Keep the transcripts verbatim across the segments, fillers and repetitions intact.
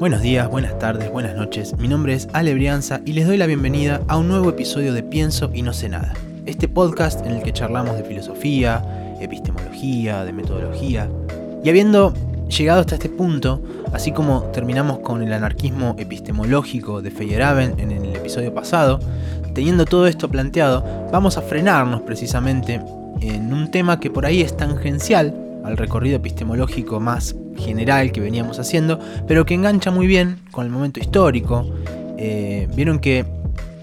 Buenos días, buenas tardes, buenas noches. Mi nombre es Ale Brianza y les doy la bienvenida a un nuevo episodio de Pienso y no sé nada. Este podcast en el que charlamos de filosofía, epistemología, de metodología. Y habiendo llegado hasta este punto, así como terminamos con el anarquismo epistemológico de Feyerabend en el episodio pasado, teniendo todo esto planteado, vamos a frenarnos precisamente en un tema que por ahí es tangencial al recorrido epistemológico más general que veníamos haciendo, pero que engancha muy bien con el momento histórico. Eh, vieron que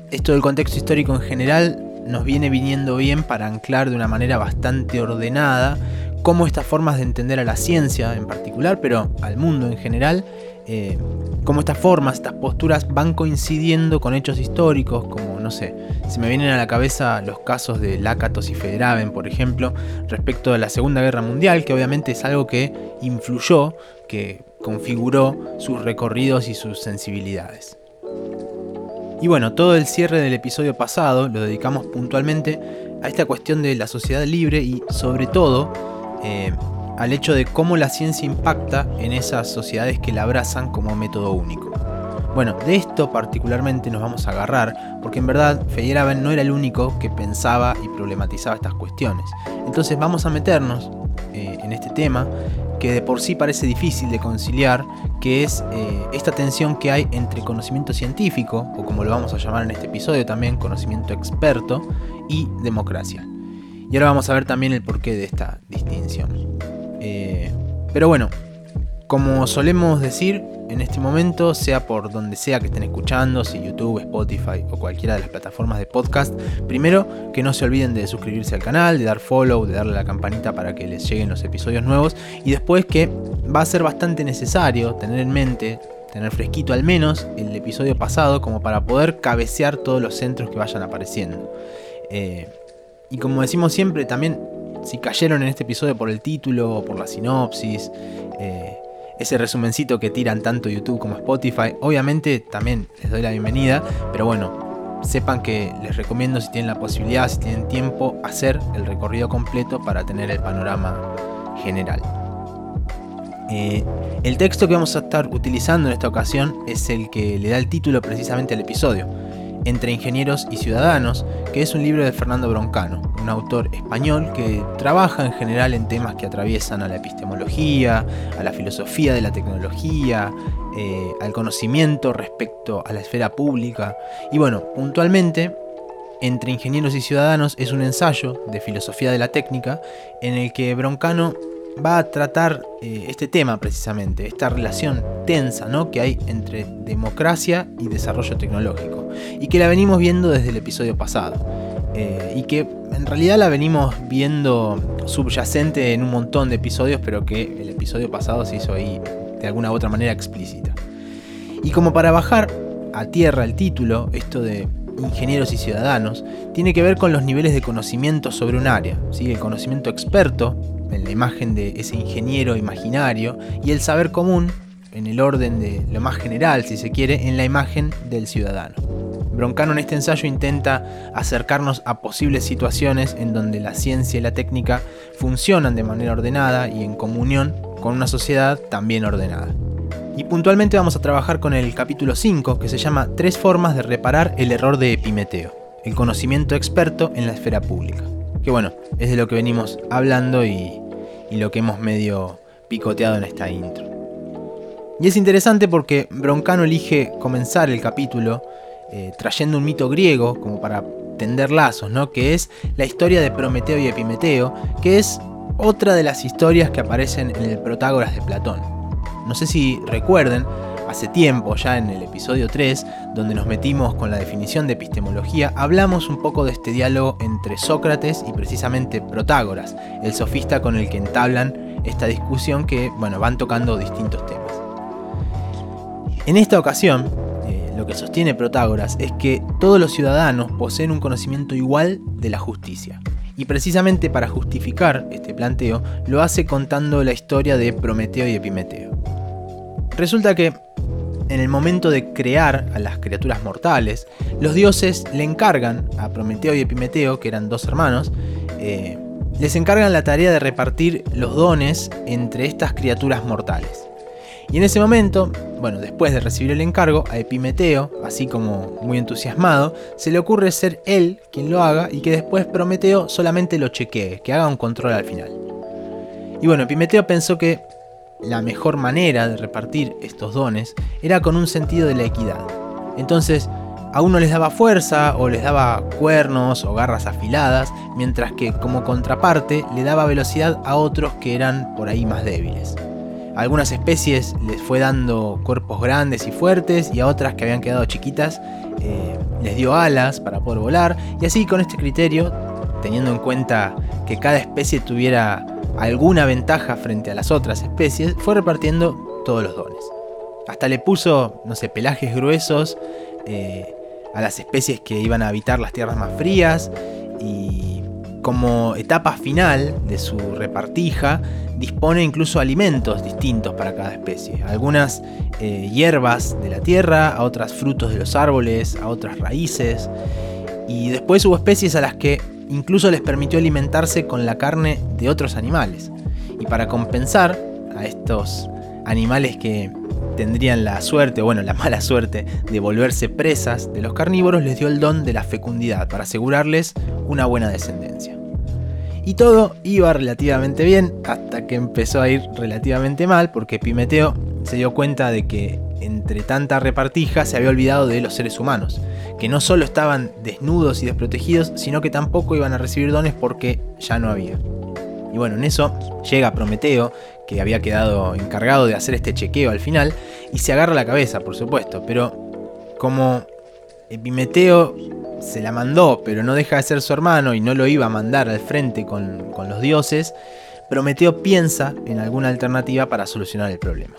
esto del contexto histórico en general nos viene viniendo bien para anclar de una manera bastante ordenada cómo estas formas de entender a la ciencia en particular, pero al mundo en general, eh, cómo estas formas, estas posturas van coincidiendo con hechos históricos, como, no sé, se me vienen a la cabeza los casos de Lakatos y Feyerabend, por ejemplo, respecto a la Segunda Guerra Mundial, que obviamente es algo que influyó, que configuró sus recorridos y sus sensibilidades. Y bueno, todo el cierre del episodio pasado lo dedicamos puntualmente a esta cuestión de la sociedad libre y, sobre todo, eh, al hecho de cómo la ciencia impacta en esas sociedades que la abrazan como método único. Bueno, de esto particularmente nos vamos a agarrar, porque en verdad Feyerabend no era el único que pensaba y problematizaba estas cuestiones. Entonces vamos a meternos eh, en este tema, que de por sí parece difícil de conciliar, que es eh, esta tensión que hay entre conocimiento científico, o como lo vamos a llamar en este episodio también, conocimiento experto, y democracia. Y ahora vamos a ver también el porqué de esta distinción. Eh, pero bueno, como solemos decir en este momento, sea por donde sea que estén escuchando, si YouTube, Spotify o cualquiera de las plataformas de podcast, primero que no se olviden de suscribirse al canal, de dar follow, de darle a la campanita para que les lleguen los episodios nuevos, y después que va a ser bastante necesario tener en mente, tener fresquito al menos el episodio pasado como para poder cabecear todos los centros que vayan apareciendo. Eh, y como decimos siempre, también si cayeron en este episodio por el título o por la sinopsis, eh, ese resumencito que tiran tanto YouTube como Spotify, obviamente también les doy la bienvenida, pero bueno, sepan que les recomiendo, si tienen la posibilidad, si tienen tiempo, hacer el recorrido completo para tener el panorama general. Eh, el texto que vamos a estar utilizando en esta ocasión es el que le da el título precisamente al episodio, Entre Ingenieros y Ciudadanos, que es un libro de Fernando Broncano, un autor español que trabaja en general en temas que atraviesan a la epistemología, a la filosofía de la tecnología, eh, al conocimiento respecto a la esfera pública. Y bueno, puntualmente, Entre Ingenieros y Ciudadanos es un ensayo de filosofía de la técnica en el que Broncano va a tratar eh, este tema precisamente, esta relación tensa, ¿no?, que hay entre democracia y desarrollo tecnológico, y que la venimos viendo desde el episodio pasado, eh, y que en realidad la venimos viendo subyacente en un montón de episodios, pero que el episodio pasado se hizo ahí de alguna u otra manera explícita. Y como para bajar a tierra el título, esto de Ingenieros y Ciudadanos tiene que ver con los niveles de conocimiento sobre un área, ¿sí? El conocimiento experto en la imagen de ese ingeniero imaginario, y el saber común, en el orden de lo más general, si se quiere, en la imagen del ciudadano. Broncano en este ensayo intenta acercarnos a posibles situaciones en donde la ciencia y la técnica funcionan de manera ordenada y en comunión con una sociedad también ordenada. Y puntualmente vamos a trabajar con el capítulo cinco, que se llama Tres formas de reparar el error de Epimeteo, el conocimiento experto en la esfera pública. Que bueno, es de lo que venimos hablando y, y lo que hemos medio picoteado en esta intro. Y es interesante porque Broncano elige comenzar el capítulo eh, trayendo un mito griego como para tender lazos, ¿no? Que es la historia de Prometeo y Epimeteo, que es otra de las historias que aparecen en el Protágoras de Platón. No sé si recuerden, hace tiempo, ya en el episodio tres, donde nos metimos con la definición de epistemología, hablamos un poco de este diálogo entre Sócrates y precisamente Protágoras, el sofista con el que entablan esta discusión que, bueno, van tocando distintos temas. En esta ocasión, eh, lo que sostiene Protágoras es que todos los ciudadanos poseen un conocimiento igual de la justicia. Y precisamente para justificar este planteo, lo hace contando la historia de Prometeo y Epimeteo. Resulta que en el momento de crear a las criaturas mortales, los dioses le encargan a Prometeo y Epimeteo, que eran dos hermanos, eh, les encargan la tarea de repartir los dones entre estas criaturas mortales. Y en ese momento, bueno, después de recibir el encargo, a Epimeteo, así como muy entusiasmado, se le ocurre ser él quien lo haga y que después Prometeo solamente lo chequee, que haga un control al final. Y bueno, Epimeteo pensó que la mejor manera de repartir estos dones era con un sentido de la equidad. Entonces, a uno les daba fuerza o les daba cuernos o garras afiladas, mientras que como contraparte le daba velocidad a otros que eran por ahí más débiles. A algunas especies les fue dando cuerpos grandes y fuertes y a otras que habían quedado chiquitas eh, les dio alas para poder volar, y así con este criterio, teniendo en cuenta que cada especie tuviera alguna ventaja frente a las otras especies, fue repartiendo todos los dones. Hasta le puso, no sé, pelajes gruesos eh, a las especies que iban a habitar las tierras más frías, y como etapa final de su repartija dispone incluso alimentos distintos para cada especie. Algunas eh, hierbas de la tierra, a otras frutos de los árboles, a otras raíces, y después hubo especies a las que incluso les permitió alimentarse con la carne de otros animales. Y para compensar a estos animales que tendrían la suerte, o bueno, la mala suerte de volverse presas de los carnívoros, les dio el don de la fecundidad para asegurarles una buena descendencia. Y todo iba relativamente bien hasta que empezó a ir relativamente mal, porque Epimeteo se dio cuenta de que entre tanta repartija se había olvidado de los seres humanos, que no solo estaban desnudos y desprotegidos, sino que tampoco iban a recibir dones porque ya no había. Y bueno, en eso llega Prometeo, que había quedado encargado de hacer este chequeo al final, y se agarra la cabeza, por supuesto, pero como Epimeteo se la mandó, pero no deja de ser su hermano y no lo iba a mandar al frente con, con los dioses, Prometeo piensa en alguna alternativa para solucionar el problema.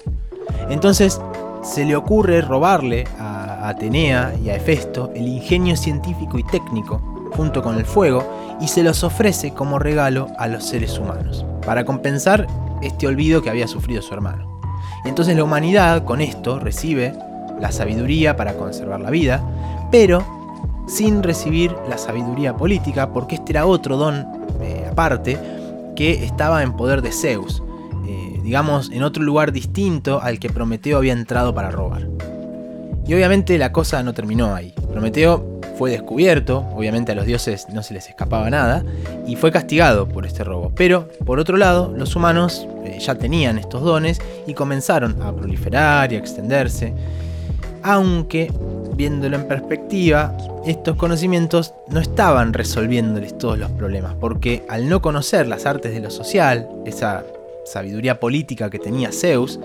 Entonces se le ocurre robarle a Atenea y a Hefesto el ingenio científico y técnico junto con el fuego, y se los ofrece como regalo a los seres humanos para compensar este olvido que había sufrido su hermano. Y entonces la humanidad con esto recibe la sabiduría para conservar la vida, pero sin recibir la sabiduría política, porque este era otro don eh, aparte que estaba en poder de Zeus, eh, digamos en otro lugar distinto al que Prometeo había entrado para robar. Y obviamente la cosa no terminó ahí. Prometeo fue descubierto, obviamente a los dioses no se les escapaba nada, y fue castigado por este robo. Pero, por otro lado, los humanos eh, ya tenían estos dones y comenzaron a proliferar y a extenderse, aunque, viéndolo en perspectiva, estos conocimientos no estaban resolviéndoles todos los problemas, porque al no conocer las artes de lo social, esa sabiduría política que tenía Zeus,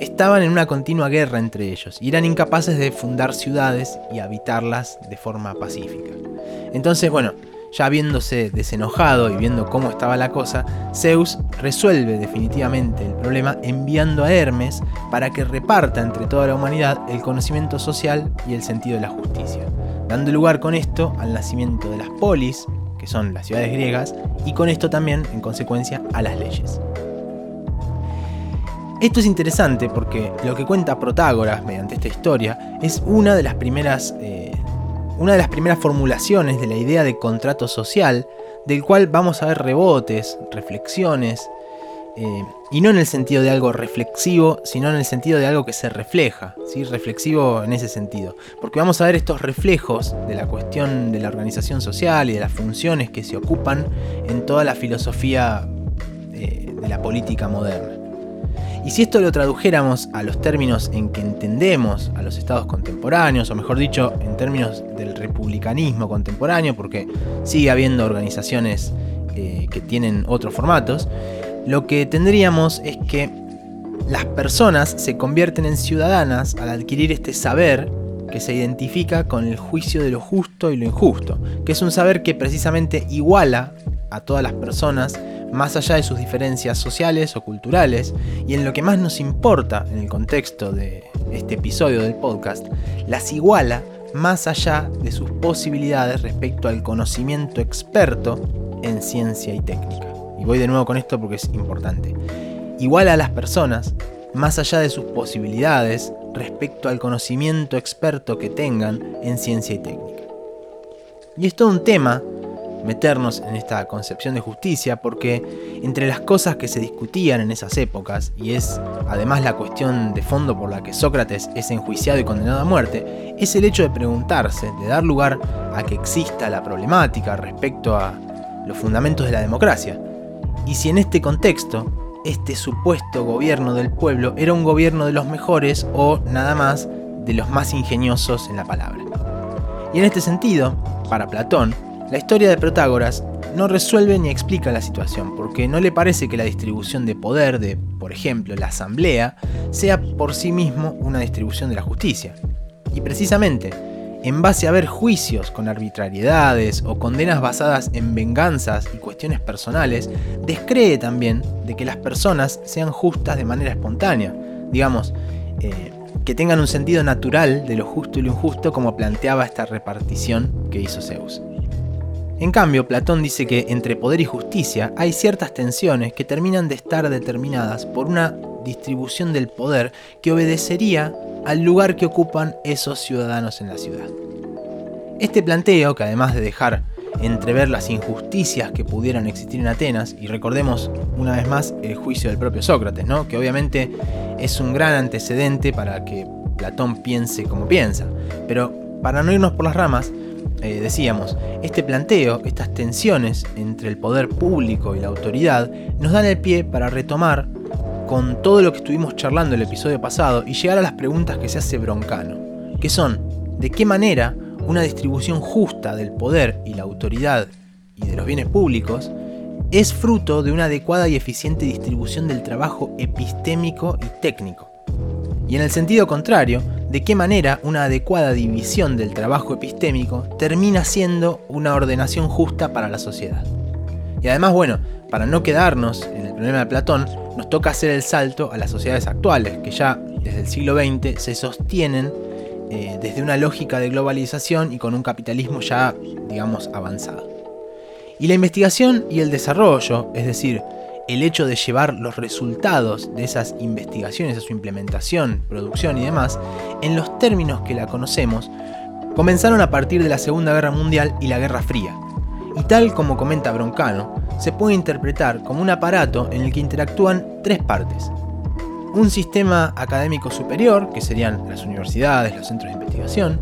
estaban en una continua guerra entre ellos y eran incapaces de fundar ciudades y habitarlas de forma pacífica. Entonces, bueno, ya viéndose desenojado y viendo cómo estaba la cosa, Zeus resuelve definitivamente el problema enviando a Hermes para que reparta entre toda la humanidad el conocimiento social y el sentido de la justicia, dando lugar con esto al nacimiento de las polis, que son las ciudades griegas, y con esto también, en consecuencia, a las leyes. Esto es interesante porque lo que cuenta Protágoras mediante esta historia es una de las primeras... Eh, Una de las primeras formulaciones de la idea de contrato social, del cual vamos a ver rebotes, reflexiones, eh, y no en el sentido de algo reflexivo, sino en el sentido de algo que se refleja, ¿sí? Reflexivo en ese sentido, porque vamos a ver estos reflejos de la cuestión de la organización social y de las funciones que se ocupan en toda la filosofía eh, de la política moderna. Y si esto lo tradujéramos a los términos en que entendemos a los estados contemporáneos, o mejor dicho, en términos del republicanismo contemporáneo, porque sigue habiendo organizaciones eh, que tienen otros formatos, lo que tendríamos es que las personas se convierten en ciudadanas al adquirir este saber que se identifica con el juicio de lo justo y lo injusto, que es un saber que precisamente iguala a todas las personas más allá de sus diferencias sociales o culturales, y en lo que más nos importa en el contexto de este episodio del podcast, las iguala más allá de sus posibilidades respecto al conocimiento experto en ciencia y técnica. Y voy de nuevo con esto porque es importante. Iguala a las personas más allá de sus posibilidades respecto al conocimiento experto que tengan en ciencia y técnica. Y es todo un tema meternos en esta concepción de justicia, porque entre las cosas que se discutían en esas épocas, y es además la cuestión de fondo por la que Sócrates es enjuiciado y condenado a muerte, es el hecho de preguntarse, de dar lugar a que exista la problemática respecto a los fundamentos de la democracia, y si en este contexto este supuesto gobierno del pueblo era un gobierno de los mejores o nada más de los más ingeniosos en la palabra. Y en este sentido, para Platón, la historia de Protágoras no resuelve ni explica la situación, porque no le parece que la distribución de poder de, por ejemplo, la asamblea, sea por sí mismo una distribución de la justicia. Y precisamente, en base a ver juicios con arbitrariedades o condenas basadas en venganzas y cuestiones personales, descree también de que las personas sean justas de manera espontánea, digamos, eh, que tengan un sentido natural de lo justo y lo injusto, como planteaba esta repartición que hizo Zeus. En cambio, Platón dice que entre poder y justicia hay ciertas tensiones que terminan de estar determinadas por una distribución del poder que obedecería al lugar que ocupan esos ciudadanos en la ciudad. Este planteo, que además de dejar entrever las injusticias que pudieran existir en Atenas, y recordemos una vez más el juicio del propio Sócrates, ¿no?, que obviamente es un gran antecedente para que Platón piense como piensa, pero para no irnos por las ramas, Eh, decíamos, este planteo, estas tensiones entre el poder público y la autoridad, nos dan el pie para retomar con todo lo que estuvimos charlando el episodio pasado y llegar a las preguntas que se hace Broncano, que son, ¿de qué manera una distribución justa del poder y la autoridad y de los bienes públicos es fruto de una adecuada y eficiente distribución del trabajo epistémico y técnico? Y en el sentido contrario, ¿de qué manera una adecuada división del trabajo epistémico termina siendo una ordenación justa para la sociedad? Y además, bueno, para no quedarnos en el problema de Platón, nos toca hacer el salto a las sociedades actuales, que ya desde el siglo veinte se sostienen eh, desde una lógica de globalización y con un capitalismo ya, digamos, avanzado. Y la investigación y el desarrollo, es decir, el hecho de llevar los resultados de esas investigaciones a su implementación, producción y demás, en los términos que la conocemos, comenzaron a partir de la Segunda Guerra Mundial y la Guerra Fría. Y tal como comenta Broncano, se puede interpretar como un aparato en el que interactúan tres partes. Un sistema académico superior, que serían las universidades, los centros de investigación,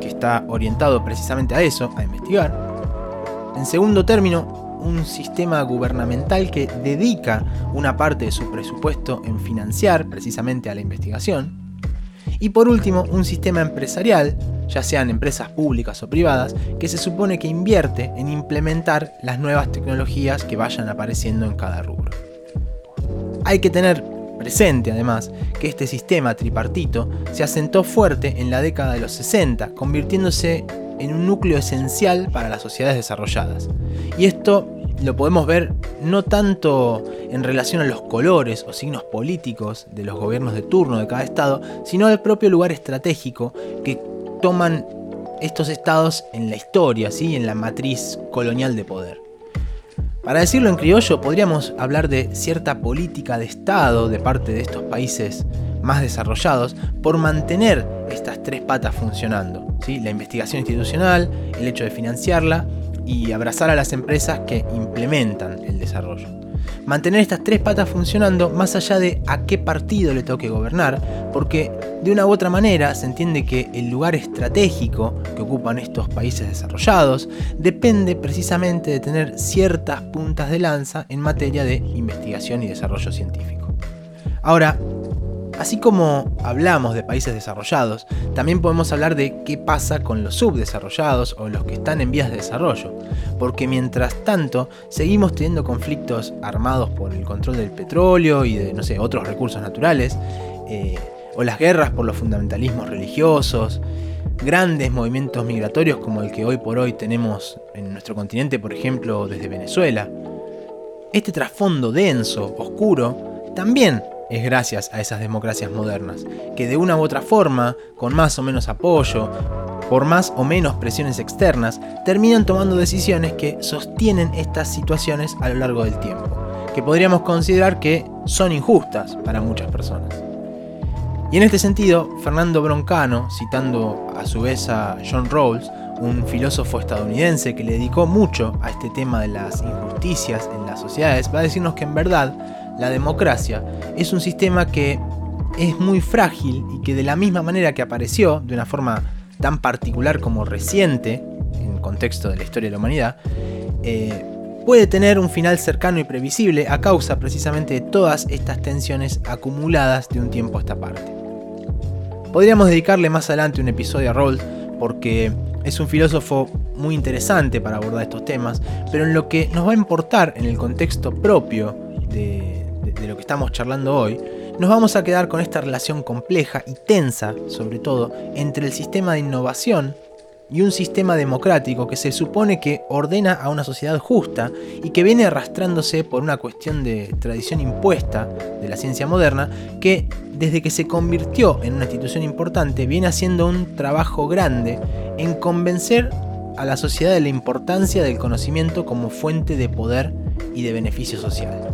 que está orientado precisamente a eso, a investigar. En segundo término, un sistema gubernamental que dedica una parte de su presupuesto en financiar precisamente a la investigación. Y por último, un sistema empresarial, ya sean empresas públicas o privadas, que se supone que invierte en implementar las nuevas tecnologías que vayan apareciendo en cada rubro. Hay que tener presente además que este sistema tripartito se asentó fuerte en la década de los sesenta, convirtiéndose en un núcleo esencial para las sociedades desarrolladas. Y esto lo podemos ver no tanto en relación a los colores o signos políticos de los gobiernos de turno de cada estado, sino al propio lugar estratégico que toman estos estados en la historia, ¿sí?, en la matriz colonial de poder. Para decirlo en criollo, podríamos hablar de cierta política de estado de parte de estos países más desarrollados por mantener estas tres patas funcionando, ¿sí?, la investigación institucional, el hecho de financiarla y abrazar a las empresas que implementan el desarrollo. Mantener estas tres patas funcionando más allá de a qué partido le toque gobernar, porque de una u otra manera se entiende que el lugar estratégico que ocupan estos países desarrollados depende precisamente de tener ciertas puntas de lanza en materia de investigación y desarrollo científico. Ahora, así como hablamos de países desarrollados, también podemos hablar de qué pasa con los subdesarrollados o los que están en vías de desarrollo, porque mientras tanto seguimos teniendo conflictos armados por el control del petróleo y de, no sé, otros recursos naturales, eh, o las guerras por los fundamentalismos religiosos, grandes movimientos migratorios como el que hoy por hoy tenemos en nuestro continente, por ejemplo, desde Venezuela. Este trasfondo denso, oscuro, también es gracias a esas democracias modernas, que de una u otra forma, con más o menos apoyo, por más o menos presiones externas, terminan tomando decisiones que sostienen estas situaciones a lo largo del tiempo, que podríamos considerar que son injustas para muchas personas. Y en este sentido, Fernando Broncano, citando a su vez a John Rawls, un filósofo estadounidense que le dedicó mucho a este tema de las injusticias en las sociedades, va a decirnos que en verdad la democracia es un sistema que es muy frágil y que de la misma manera que apareció, de una forma tan particular como reciente, en el contexto de la historia de la humanidad, eh, puede tener un final cercano y previsible a causa precisamente de todas estas tensiones acumuladas de un tiempo a esta parte. Podríamos dedicarle más adelante un episodio a Rawls porque es un filósofo muy interesante para abordar estos temas, pero en lo que nos va a importar en el contexto propio de, de, de lo que estamos charlando hoy, nos vamos a quedar con esta relación compleja y tensa, sobre todo, entre el sistema de innovación y un sistema democrático que se supone que ordena a una sociedad justa y que viene arrastrándose por una cuestión de tradición impuesta de la ciencia moderna que desde que se convirtió en una institución importante viene haciendo un trabajo grande en convencer a la sociedad de la importancia del conocimiento como fuente de poder y de beneficio social.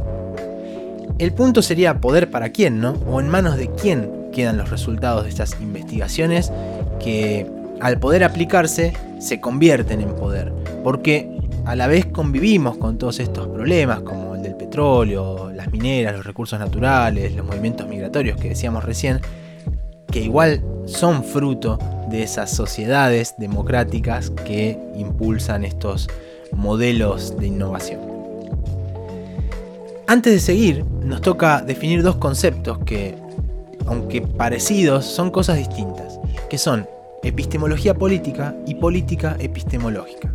El punto sería poder para quién, ¿no? O en manos de quién quedan los resultados de estas investigaciones que al poder aplicarse se convierten en poder, porque a la vez convivimos con todos estos problemas como el del petróleo, las mineras, los recursos naturales, los movimientos migratorios que decíamos recién, que igual son fruto de esas sociedades democráticas que impulsan estos modelos de innovación. Antes de seguir, nos toca definir dos conceptos que, aunque parecidos, son cosas distintas, que son epistemología política y política epistemológica.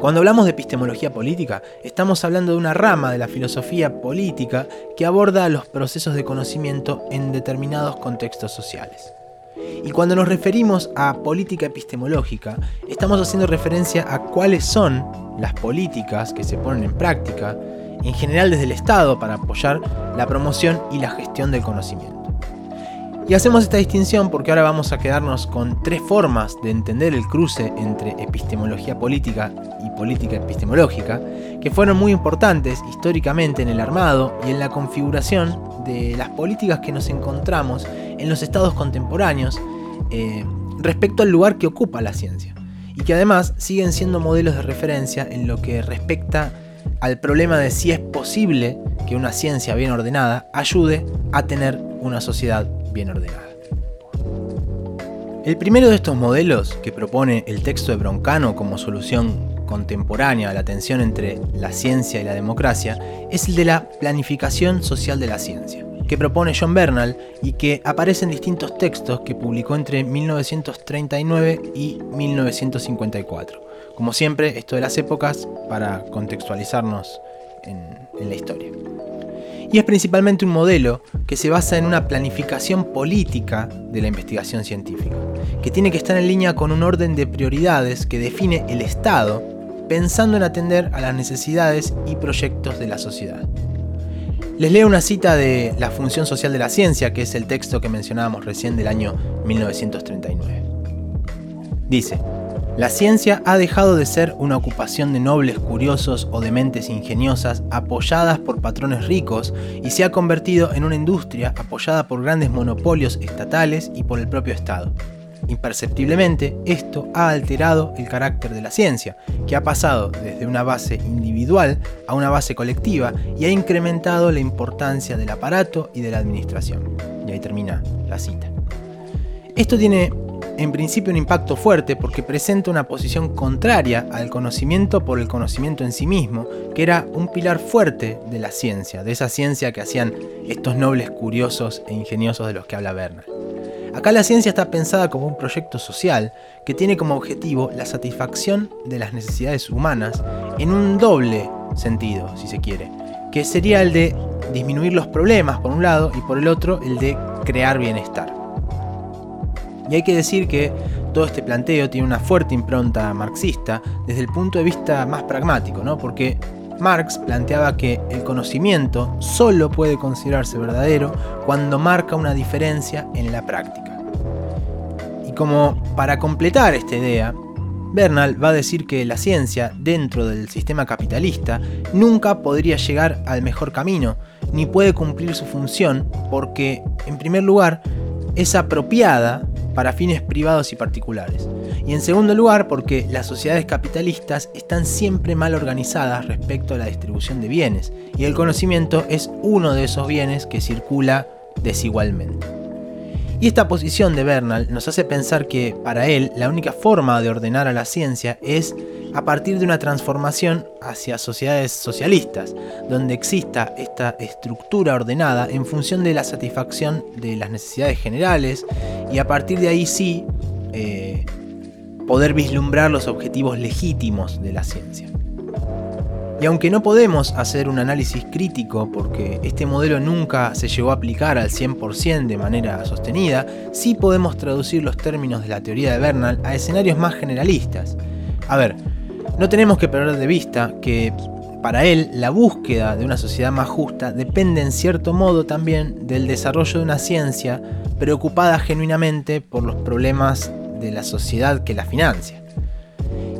Cuando hablamos de epistemología política, estamos hablando de una rama de la filosofía política que aborda los procesos de conocimiento en determinados contextos sociales. Y cuando nos referimos a política epistemológica, estamos haciendo referencia a cuáles son las políticas que se ponen en práctica, en general desde el Estado, para apoyar la promoción y la gestión del conocimiento. Y hacemos esta distinción porque ahora vamos a quedarnos con tres formas de entender el cruce entre epistemología política y política epistemológica, que fueron muy importantes históricamente en el armado y en la configuración de las políticas que nos encontramos en los estados contemporáneos eh, respecto al lugar que ocupa la ciencia, y que además siguen siendo modelos de referencia en lo que respecta al problema de si es posible que una ciencia bien ordenada ayude a tener una sociedad bien ordenada. El primero de estos modelos que propone el texto de Broncano como solución contemporánea a la tensión entre la ciencia y la democracia es el de la planificación social de la ciencia, que propone John Bernal y que aparece en distintos textos que publicó entre mil novecientos treinta y nueve y mil novecientos cincuenta y cuatro. Como siempre, esto de las épocas para contextualizarnos en, en la historia. Y es principalmente un modelo que se basa en una planificación política de la investigación científica, que tiene que estar en línea con un orden de prioridades que define el Estado, pensando en atender a las necesidades y proyectos de la sociedad. Les leo una cita de La función social de la ciencia, que es el texto que mencionábamos recién del año mil novecientos treinta y nueve. Dice: la ciencia ha dejado de ser una ocupación de nobles curiosos o de mentes ingeniosas apoyadas por patrones ricos y se ha convertido en una industria apoyada por grandes monopolios estatales y por el propio Estado. Imperceptiblemente, esto ha alterado el carácter de la ciencia, que ha pasado desde una base individual a una base colectiva y ha incrementado la importancia del aparato y de la administración. Y ahí termina la cita. Esto tiene en principio un impacto fuerte porque presenta una posición contraria al conocimiento por el conocimiento en sí mismo, que era un pilar fuerte de la ciencia, de esa ciencia que hacían estos nobles curiosos e ingeniosos de los que habla Bernal. Acá la ciencia está pensada como un proyecto social que tiene como objetivo la satisfacción de las necesidades humanas en un doble sentido, si se quiere, que sería el de disminuir los problemas por un lado y por el otro el de crear bienestar. Y hay que decir que todo este planteo tiene una fuerte impronta marxista desde el punto de vista más pragmático, ¿no? Porque Marx planteaba que el conocimiento solo puede considerarse verdadero cuando marca una diferencia en la práctica. Y como para completar esta idea, Bernal va a decir que la ciencia, dentro del sistema capitalista, nunca podría llegar al mejor camino, ni puede cumplir su función porque, en primer lugar, es apropiada para fines privados y particulares. Y en segundo lugar, porque las sociedades capitalistas están siempre mal organizadas respecto a la distribución de bienes, y el conocimiento es uno de esos bienes que circula desigualmente. Y esta posición de Bernal nos hace pensar que, para él, la única forma de ordenar a la ciencia es a partir de una transformación hacia sociedades socialistas, donde exista esta estructura ordenada en función de la satisfacción de las necesidades generales, y a partir de ahí sí eh, poder vislumbrar los objetivos legítimos de la ciencia. Y aunque no podemos hacer un análisis crítico porque este modelo nunca se llegó a aplicar al cien por ciento de manera sostenida, sí podemos traducir los términos de la teoría de Bernal a escenarios más generalistas. A ver, no tenemos que perder de vista que, para él, la búsqueda de una sociedad más justa depende en cierto modo también del desarrollo de una ciencia preocupada genuinamente por los problemas de la sociedad que la financia.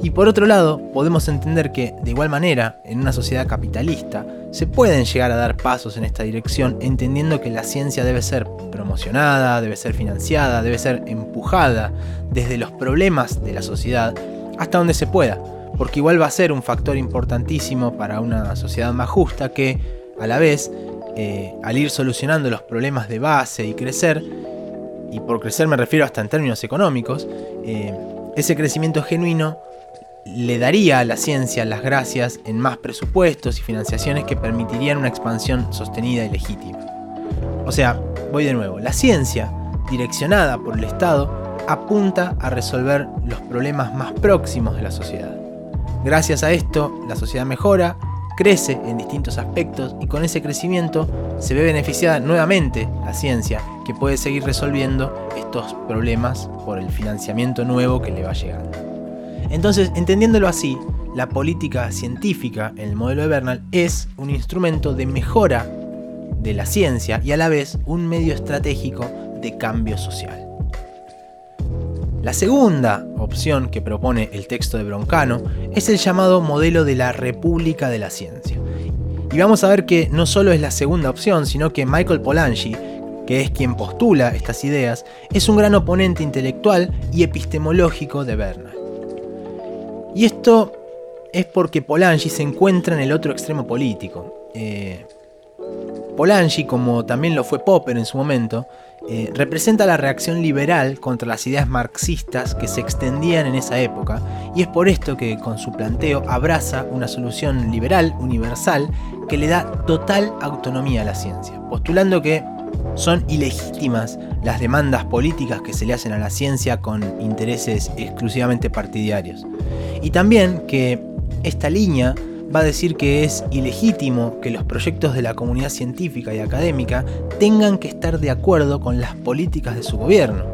Y por otro lado, podemos entender que, de igual manera, en una sociedad capitalista, se pueden llegar a dar pasos en esta dirección, entendiendo que la ciencia debe ser promocionada, debe ser financiada, debe ser empujada desde los problemas de la sociedad hasta donde se pueda, porque igual va a ser un factor importantísimo para una sociedad más justa que, a la vez, eh, al ir solucionando los problemas de base y crecer, y por crecer me refiero hasta en términos económicos, eh, ese crecimiento genuino le daría a la ciencia las gracias en más presupuestos y financiaciones que permitirían una expansión sostenida y legítima. O sea, voy de nuevo, la ciencia, direccionada por el Estado, apunta a resolver los problemas más próximos de la sociedad. Gracias a esto, la sociedad mejora, crece en distintos aspectos y con ese crecimiento se ve beneficiada nuevamente la ciencia, que puede seguir resolviendo estos problemas por el financiamiento nuevo que le va llegando. Entonces, entendiéndolo así, la política científica en el modelo de Bernal es un instrumento de mejora de la ciencia y a la vez un medio estratégico de cambio social. La segunda opción que propone el texto de Broncano es el llamado modelo de la República de la Ciencia. Y vamos a ver que no solo es la segunda opción, sino que Michael Polanyi, que es quien postula estas ideas, es un gran oponente intelectual y epistemológico de Bernal. Y esto es porque Polanyi se encuentra en el otro extremo político. Eh, Polanyi, como también lo fue Popper en su momento, Eh, representa la reacción liberal contra las ideas marxistas que se extendían en esa época, y es por esto que con su planteo abraza una solución liberal universal que le da total autonomía a la ciencia, postulando que son ilegítimas las demandas políticas que se le hacen a la ciencia con intereses exclusivamente partidarios, y también que esta línea va a decir que es ilegítimo que los proyectos de la comunidad científica y académica tengan que estar de acuerdo con las políticas de su gobierno.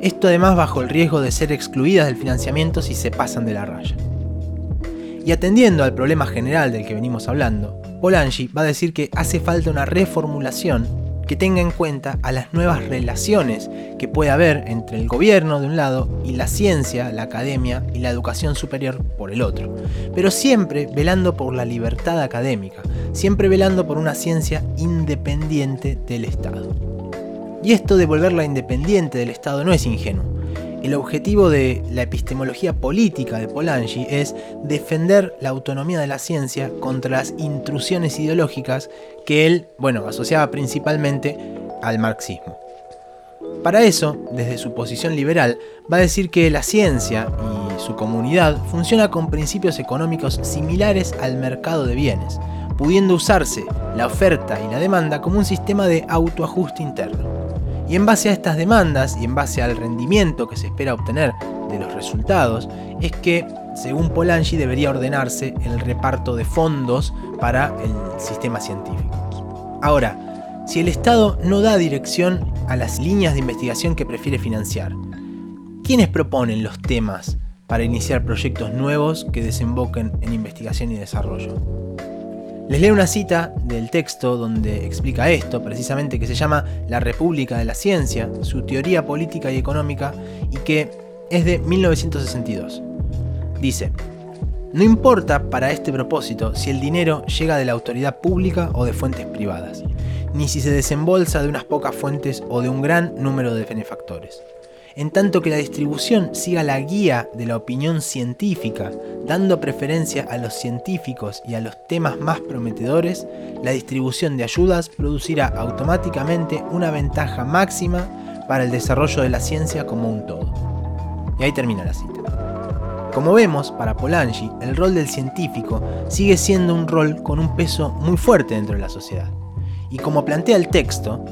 Esto además bajo el riesgo de ser excluidas del financiamiento si se pasan de la raya. Y atendiendo al problema general del que venimos hablando, Polanyi va a decir que hace falta una reformulación que tenga en cuenta a las nuevas relaciones que puede haber entre el gobierno de un lado y la ciencia, la academia y la educación superior por el otro, pero siempre velando por la libertad académica, siempre velando por una ciencia independiente del Estado. Y esto de volverla independiente del Estado no es ingenuo. El objetivo de la epistemología política de Polanyi es defender la autonomía de la ciencia contra las intrusiones ideológicas que él, bueno, asociaba principalmente al marxismo. Para eso, desde su posición liberal, va a decir que la ciencia y su comunidad funciona con principios económicos similares al mercado de bienes, pudiendo usarse la oferta y la demanda como un sistema de autoajuste interno. Y en base a estas demandas y en base al rendimiento que se espera obtener de los resultados, es que, según Polanyi, debería ordenarse el reparto de fondos para el sistema científico. Ahora, si el Estado no da dirección a las líneas de investigación que prefiere financiar, ¿quiénes proponen los temas para iniciar proyectos nuevos que desemboquen en investigación y desarrollo? Les leo una cita del texto donde explica esto, precisamente, que se llama La República de la Ciencia, su teoría política y económica, y que es de mil novecientos sesenta y dos. Dice: no importa para este propósito si el dinero llega de la autoridad pública o de fuentes privadas, ni si se desembolsa de unas pocas fuentes o de un gran número de benefactores. en tanto que la distribución siga la guía de la opinión científica, dando preferencia a los científicos y a los temas más prometedores, la distribución de ayudas producirá automáticamente una ventaja máxima para el desarrollo de la ciencia como un todo. Y ahí termina la cita. Como vemos, para Polanyi, el rol del científico sigue siendo un rol con un peso muy fuerte dentro de la sociedad. Y como plantea el texto,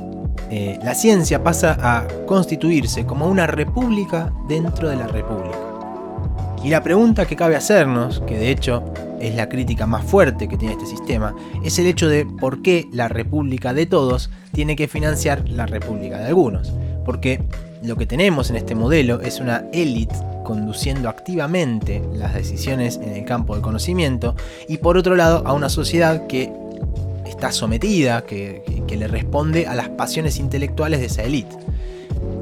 eh, la ciencia pasa a constituirse como una república dentro de la república. Y la pregunta que cabe hacernos, que de hecho es la crítica más fuerte que tiene este sistema, es el hecho de por qué la república de todos tiene que financiar la república de algunos. Porque lo que tenemos en este modelo es una élite conduciendo activamente las decisiones en el campo del conocimiento y por otro lado a una sociedad que está sometida, que, que, que le responde a las pasiones intelectuales de esa élite.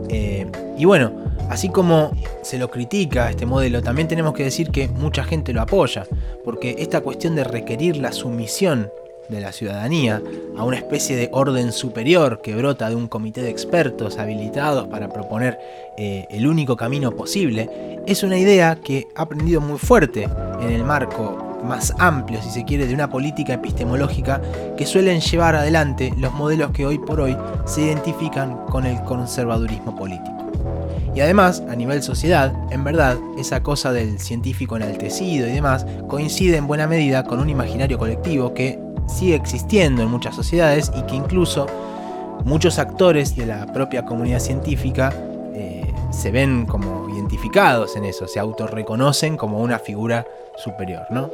Eh, y bueno, así como se lo critica este modelo, también tenemos que decir que mucha gente lo apoya, porque esta cuestión de requerir la sumisión de la ciudadanía a una especie de orden superior que brota de un comité de expertos habilitados para proponer eh, el único camino posible, es una idea que ha aprendido muy fuerte en el marco más amplio, si se quiere, de una política epistemológica que suelen llevar adelante los modelos que hoy por hoy se identifican con el conservadurismo político. Y además, a nivel sociedad, en verdad, esa cosa del científico enaltecido y demás coincide en buena medida con un imaginario colectivo que sigue existiendo en muchas sociedades y que incluso muchos actores de la propia comunidad científica eh, se ven como identificados en eso, se autorreconocen como una figura superior, ¿no?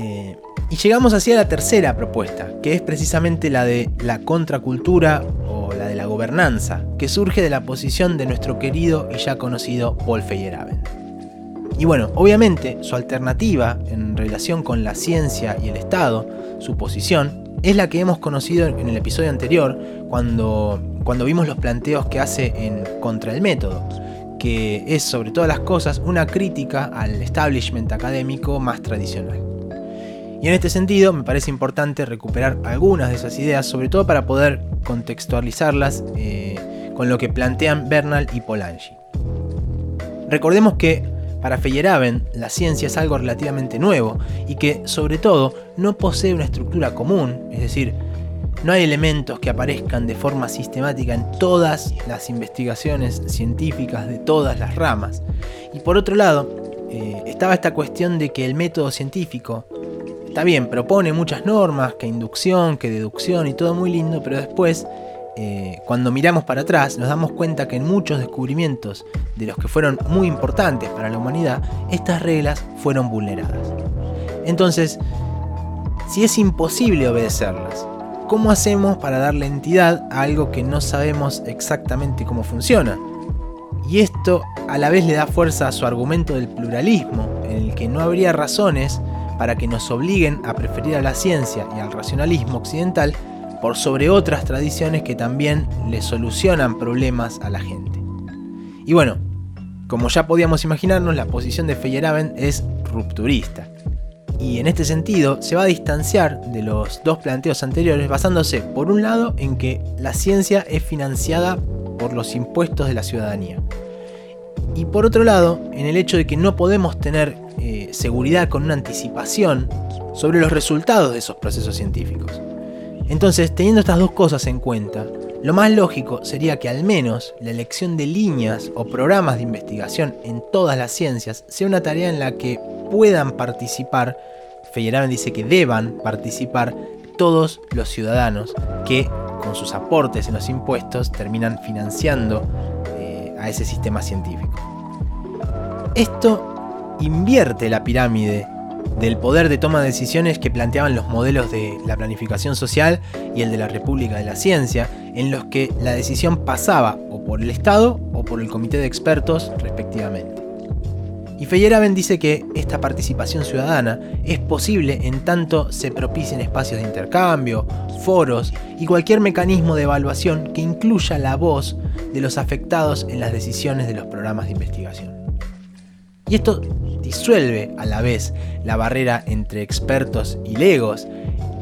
Eh, y llegamos hacia la tercera propuesta, que es precisamente la de la contracultura o la de la gobernanza, que surge de la posición de nuestro querido y ya conocido Paul Feyerabend. Y bueno, obviamente su alternativa en relación con la ciencia y el Estado, su posición, es la que hemos conocido en el episodio anterior, cuando, cuando vimos los planteos que hace en Contra el Método, que es sobre todas las cosas una crítica al establishment académico más tradicional. Y en este sentido me parece importante recuperar algunas de esas ideas, sobre todo para poder contextualizarlas eh, con lo que plantean Bernal y Polanyi. Recordemos que para Feyerabend la ciencia es algo relativamente nuevo y que sobre todo no posee una estructura común, es decir, no hay elementos que aparezcan de forma sistemática en todas las investigaciones científicas de todas las ramas. Y por otro lado, eh, estaba esta cuestión de que el método científico, está bien, propone muchas normas, que inducción, que deducción y todo muy lindo, pero después, eh, cuando miramos para atrás, nos damos cuenta que en muchos descubrimientos de los que fueron muy importantes para la humanidad, estas reglas fueron vulneradas. Entonces, si es imposible obedecerlas, ¿cómo hacemos para darle entidad a algo que no sabemos exactamente cómo funciona? Y esto a la vez le da fuerza a su argumento del pluralismo, en el que no habría razones para que nos obliguen a preferir a la ciencia y al racionalismo occidental por sobre otras tradiciones que también le solucionan problemas a la gente. Y bueno, como ya podíamos imaginarnos, la posición de Feyerabend es rupturista. Y en este sentido se va a distanciar de los dos planteos anteriores basándose, por un lado, en que la ciencia es financiada por los impuestos de la ciudadanía. Y por otro lado, en el hecho de que no podemos tener eh, seguridad con una anticipación sobre los resultados de esos procesos científicos. Entonces, teniendo estas dos cosas en cuenta, lo más lógico sería que al menos la elección de líneas o programas de investigación en todas las ciencias sea una tarea en la que puedan participar, Feyerabend dice que deban participar todos los ciudadanos que con sus aportes en los impuestos terminan financiando eh, a ese sistema científico. Esto invierte la pirámide del poder de toma de decisiones que planteaban los modelos de la planificación social y el de la República de la Ciencia, en los que la decisión pasaba o por el Estado o por el comité de expertos respectivamente. Y Feyerabend dice que esta participación ciudadana es posible en tanto se propicien espacios de intercambio, foros y cualquier mecanismo de evaluación que incluya la voz de los afectados en las decisiones de los programas de investigación. Y esto disuelve a la vez la barrera entre expertos y legos,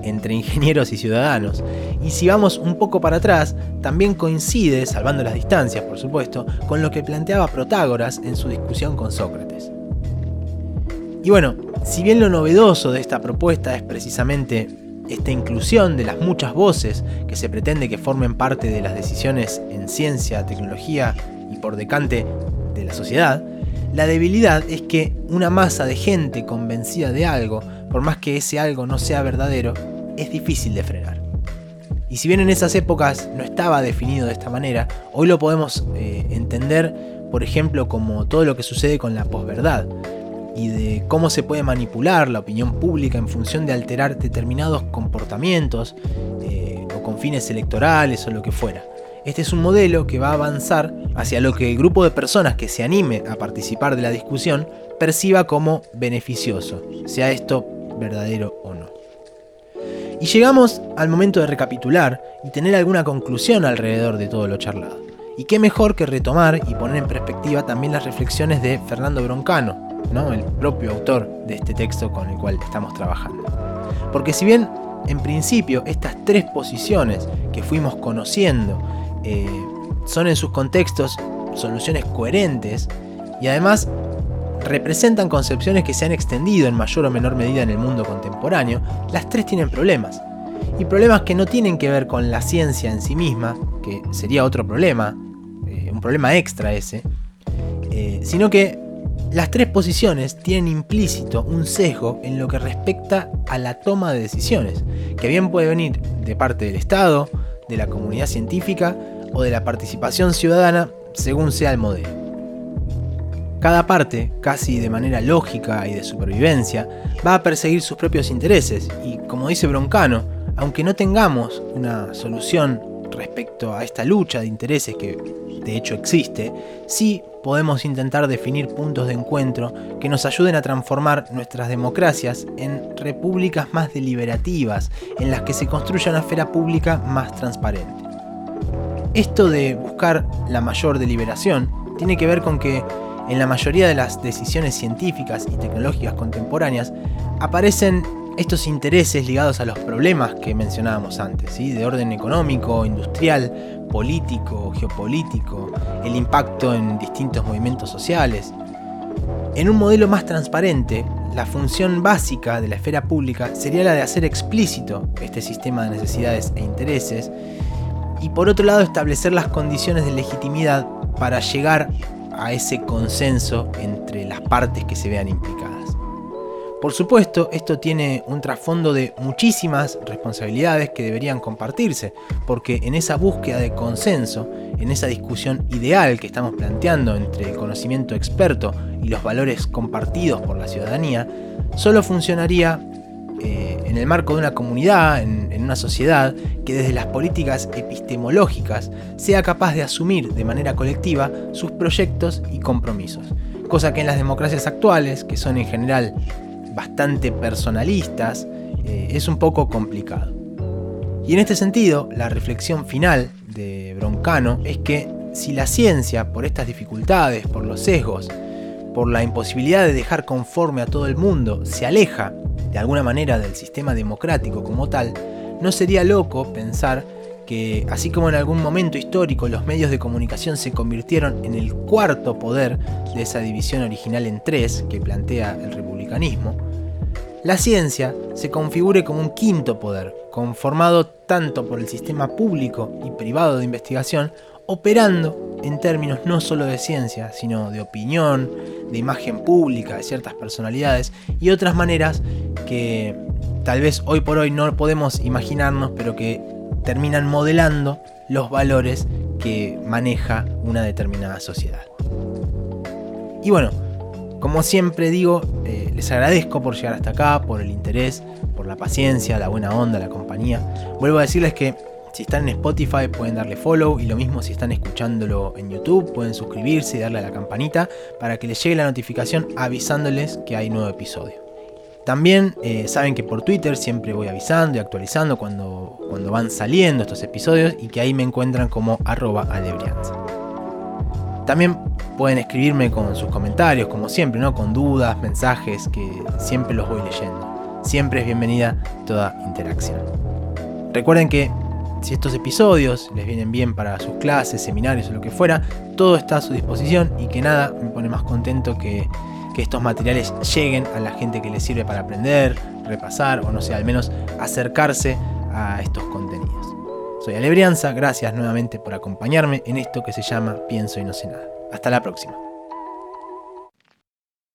Entre Ingenieros y Ciudadanos. Y si vamos un poco para atrás, también coincide, salvando las distancias por supuesto, con lo que planteaba Protágoras en su discusión con Sócrates. Y bueno, si bien lo novedoso de esta propuesta es precisamente esta inclusión de las muchas voces que se pretende que formen parte de las decisiones en ciencia, tecnología y por decante de la sociedad, la debilidad es que una masa de gente convencida de algo, por más que ese algo no sea verdadero, es difícil de frenar. Y si bien en esas épocas no estaba definido de esta manera, hoy lo podemos eh, entender, por ejemplo, como todo lo que sucede con la posverdad, y de cómo se puede manipular la opinión pública en función de alterar determinados comportamientos eh, o con fines electorales o lo que fuera. Este es un modelo que va a avanzar hacia lo que el grupo de personas que se anime a participar de la discusión perciba como beneficioso, sea esto verdadero o no. Y llegamos al momento de recapitular y tener alguna conclusión alrededor de todo lo charlado. Y qué mejor que retomar y poner en perspectiva también las reflexiones de Fernando Broncano, ¿no? El propio autor de este texto con el cual estamos trabajando. Porque si bien en principio estas tres posiciones que fuimos conociendo eh, son en sus contextos soluciones coherentes y además representan concepciones que se han extendido en mayor o menor medida en el mundo contemporáneo, las tres tienen problemas. Y problemas que no tienen que ver con la ciencia en sí misma, que sería otro problema, eh, un problema extra ese, eh, sino que las tres posiciones tienen implícito un sesgo en lo que respecta a la toma de decisiones, que bien puede venir de parte del Estado, de la comunidad científica o de la participación ciudadana, según sea el modelo. Cada parte, casi de manera lógica y de supervivencia, va a perseguir sus propios intereses y, como dice Broncano, aunque no tengamos una solución respecto a esta lucha de intereses que de hecho existe, sí podemos intentar definir puntos de encuentro que nos ayuden a transformar nuestras democracias en repúblicas más deliberativas, en las que se construya una esfera pública más transparente. Esto de buscar la mayor deliberación tiene que ver con que en la mayoría de las decisiones científicas y tecnológicas contemporáneas aparecen estos intereses ligados a los problemas que mencionábamos antes, ¿sí? De orden económico, industrial, político, geopolítico, el impacto en distintos movimientos sociales. En un modelo más transparente, la función básica de la esfera pública sería la de hacer explícito este sistema de necesidades e intereses y, por otro lado, establecer las condiciones de legitimidad para llegar a ese consenso entre las partes que se vean implicadas. Por supuesto, esto tiene un trasfondo de muchísimas responsabilidades que deberían compartirse, porque en esa búsqueda de consenso, en esa discusión ideal que estamos planteando entre el conocimiento experto y los valores compartidos por la ciudadanía, solo funcionaría eh, en el marco de una comunidad, en, en una sociedad, que desde las políticas epistemológicas sea capaz de asumir de manera colectiva sus proyectos y compromisos, cosa que en las democracias actuales, que son en general bastante personalistas, eh, es un poco complicado. Y en este sentido, la reflexión final de Broncano es que si la ciencia, por estas dificultades, por los sesgos, por la imposibilidad de dejar conforme a todo el mundo, se aleja de alguna manera del sistema democrático como tal, no sería loco pensar que así como en algún momento histórico los medios de comunicación se convirtieron en el cuarto poder de esa división original en tres que plantea el republicanismo, la ciencia se configure como un quinto poder, conformado tanto por el sistema público y privado de investigación, operando en términos no solo de ciencia, sino de opinión, de imagen pública, de ciertas personalidades y otras maneras que tal vez hoy por hoy no podemos imaginarnos, pero que terminan modelando los valores que maneja una determinada sociedad. Y bueno, como siempre digo, eh, les agradezco por llegar hasta acá, por el interés, por la paciencia, la buena onda, la compañía. Vuelvo a decirles que si están en Spotify pueden darle follow y lo mismo si están escuchándolo en YouTube pueden suscribirse y darle a la campanita para que les llegue la notificación avisándoles que hay nuevo episodio. También eh, saben que por Twitter siempre voy avisando y actualizando cuando, cuando van saliendo estos episodios y que ahí me encuentran como arroba Ale Brianza. También pueden escribirme con sus comentarios, como siempre, ¿no? Con dudas, mensajes, que siempre los voy leyendo. Siempre es bienvenida toda interacción. Recuerden que si estos episodios les vienen bien para sus clases, seminarios o lo que fuera, todo está a su disposición y que nada me pone más contento que, que estos materiales lleguen a la gente que les sirve para aprender, repasar o no sé, al menos acercarse a estos contenidos. Soy Ale Brianza, gracias nuevamente por acompañarme en esto que se llama Pienso y no sé nada. Hasta la próxima.